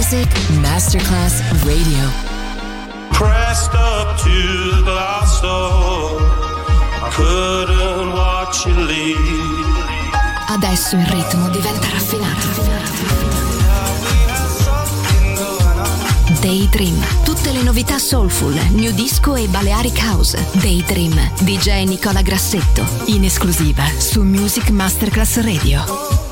Music Masterclass Radio. Pressed up to the glass door, I couldn't watch you leave. Adesso il ritmo diventa raffinato. Day Dream, tutte le novità soulful, new disco e Balearic House. Day Dream, DJ Nicola Grassetto, in esclusiva su Music Masterclass Radio.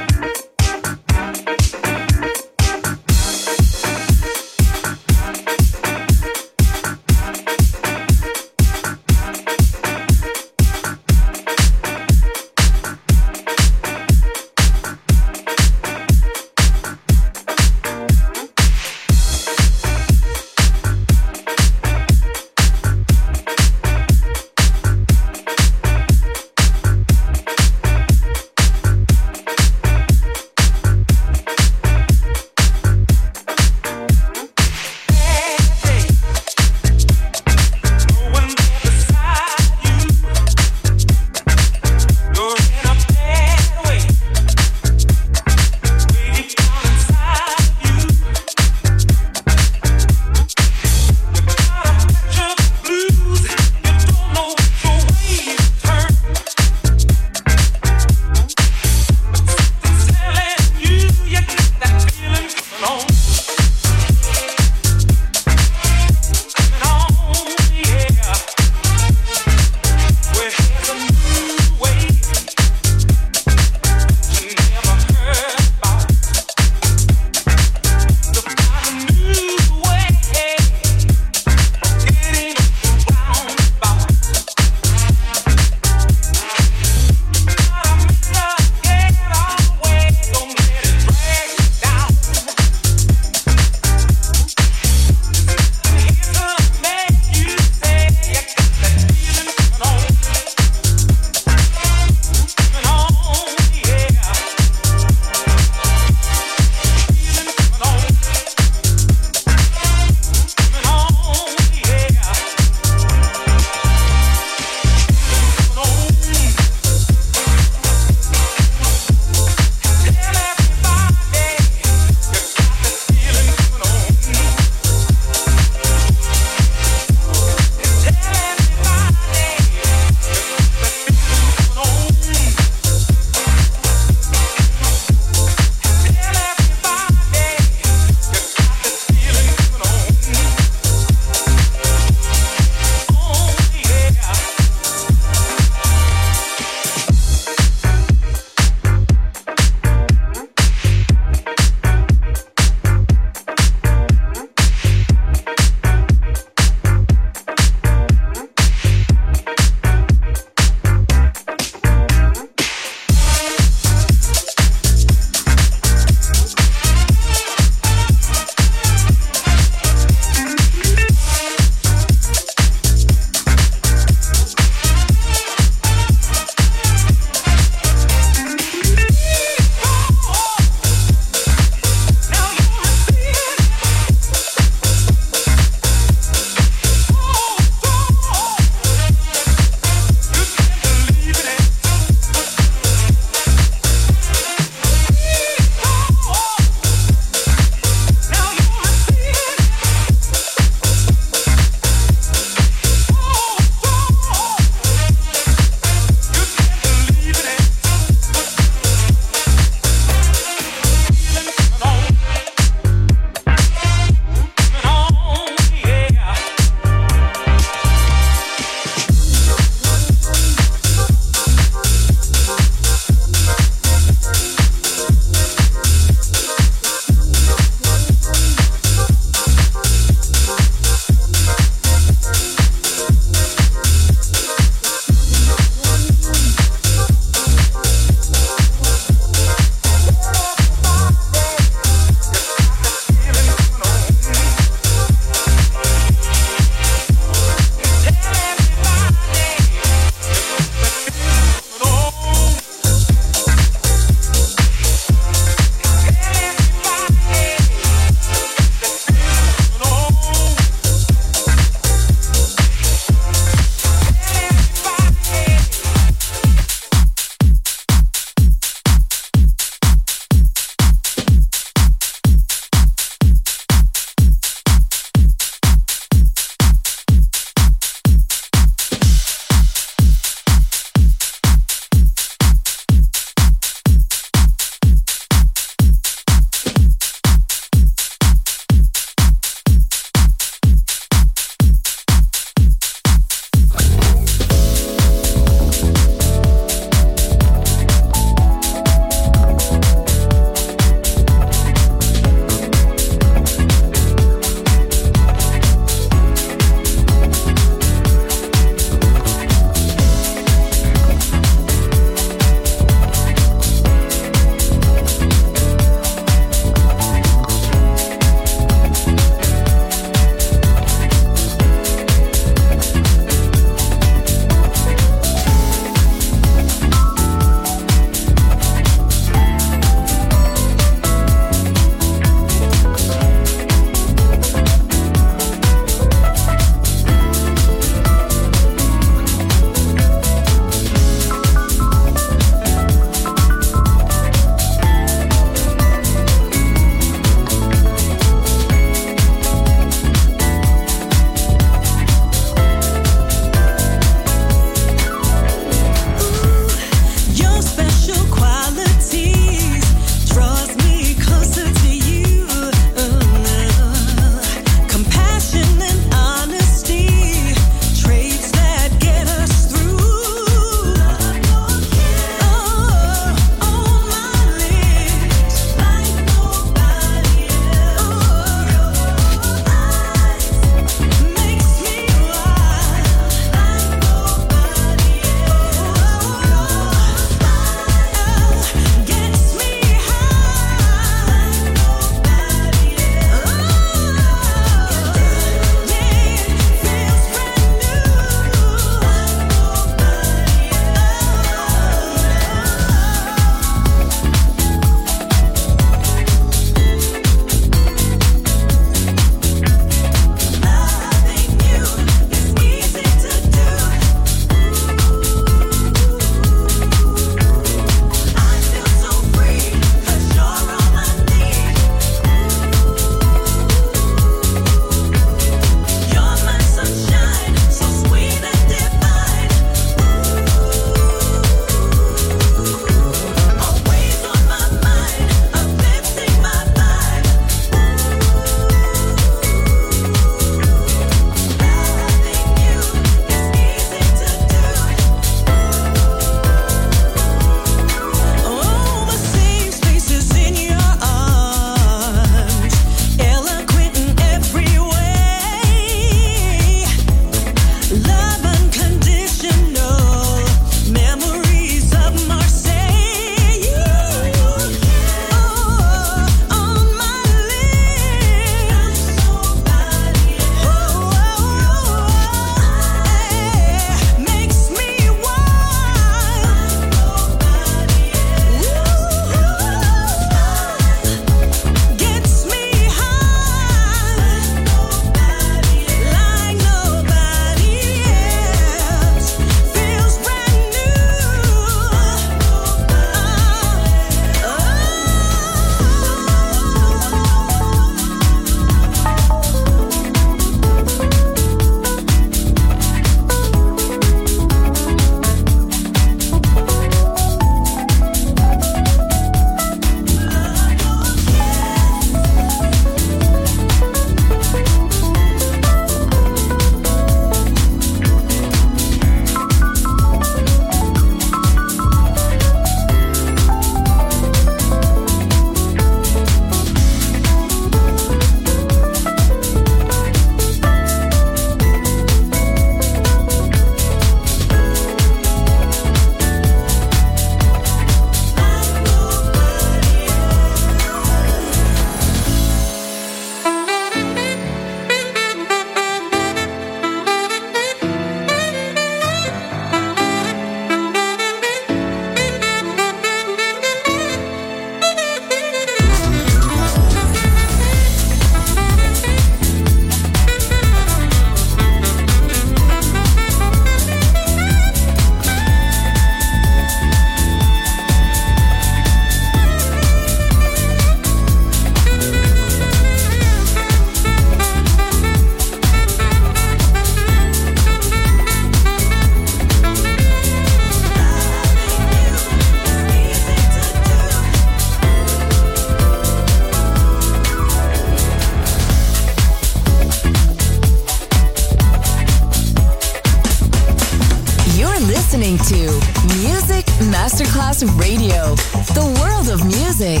listening to Music Masterclass Radio, the world of music.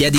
Piedi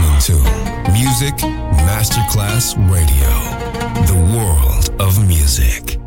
listening to Music Masterclass Radio, the world of music.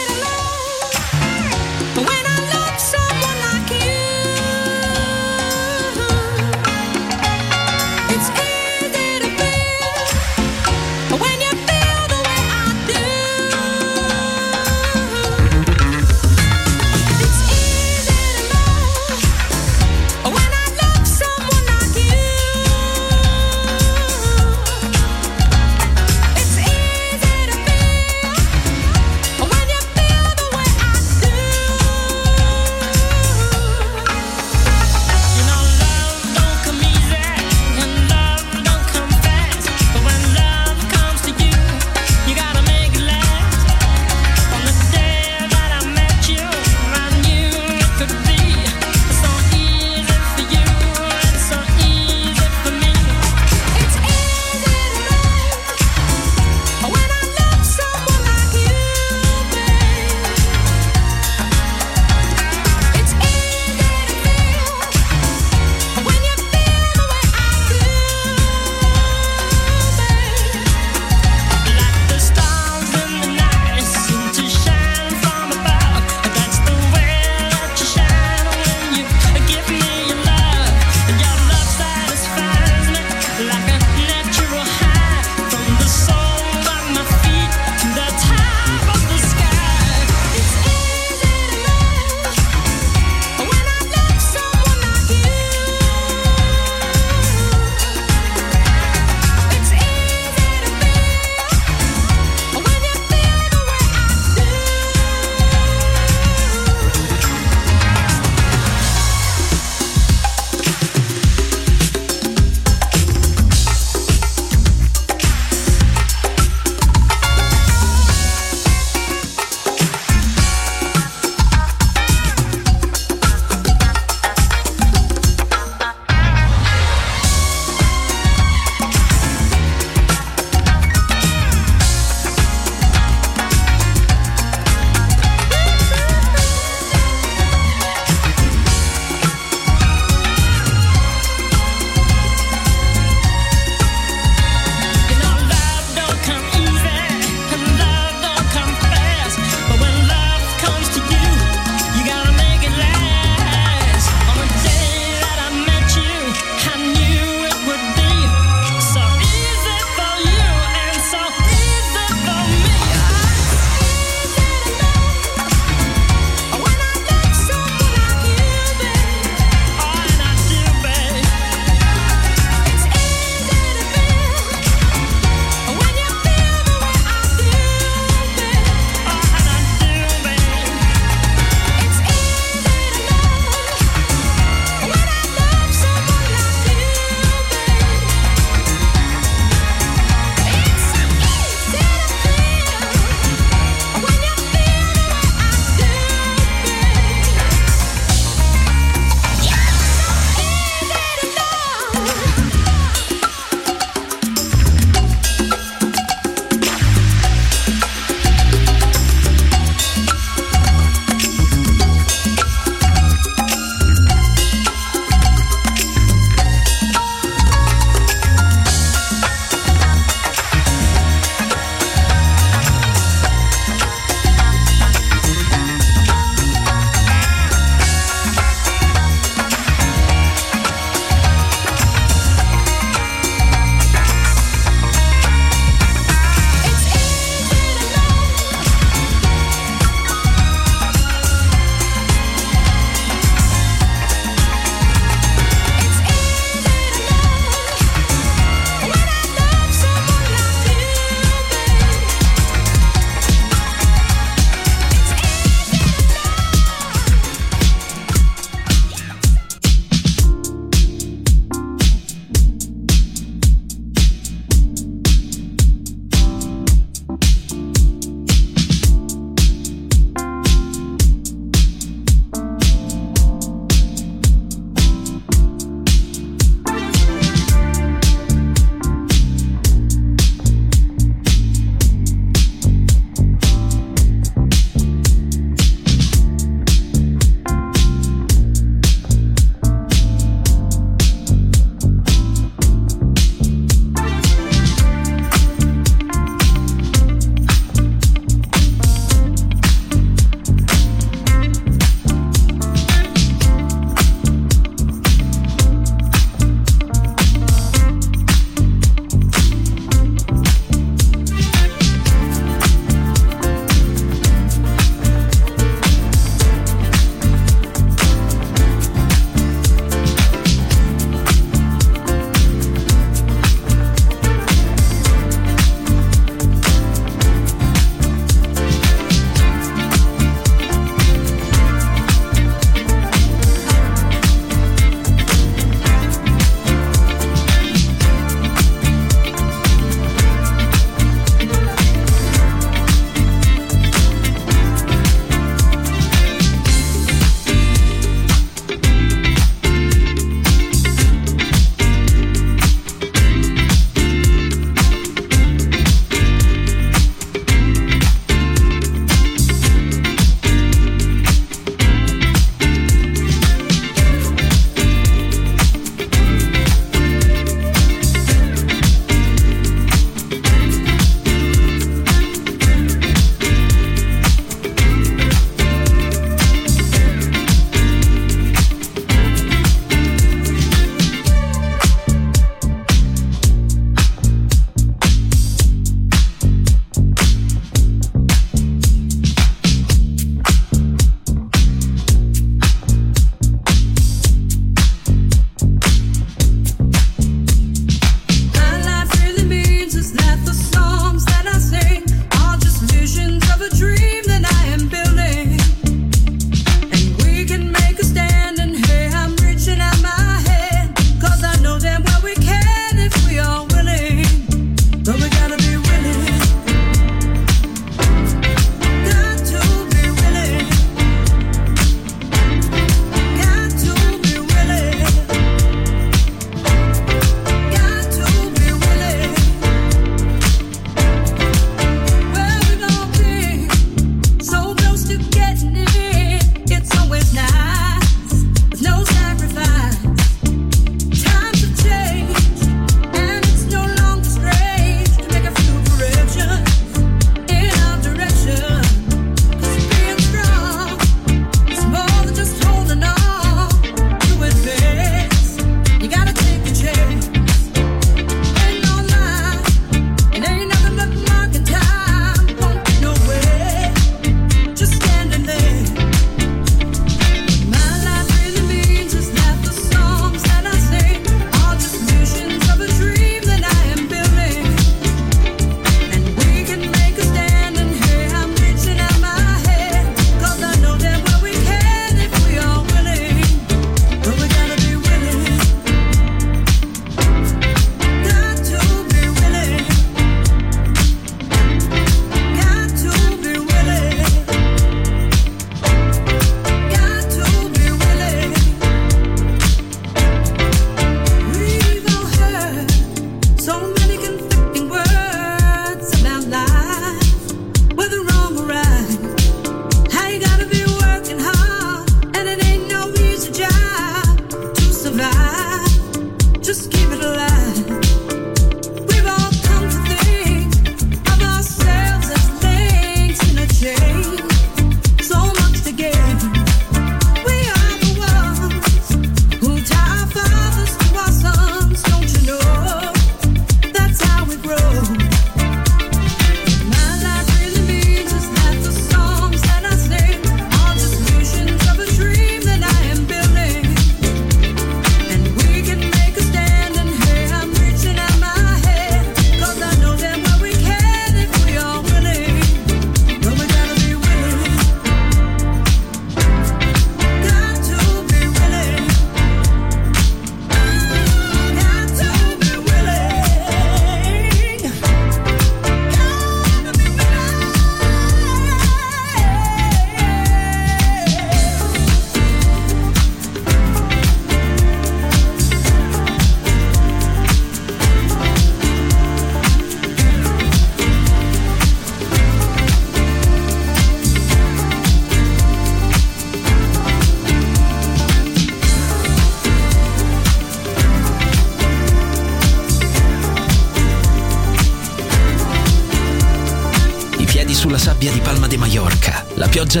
bagni sulla sabbia di Palma de Mallorca, la pioggia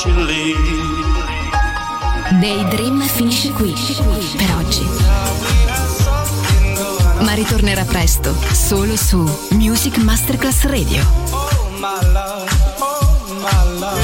facili. Day Dream finisce qui per oggi, ma ritornerà presto solo su Music Masterclass Radio.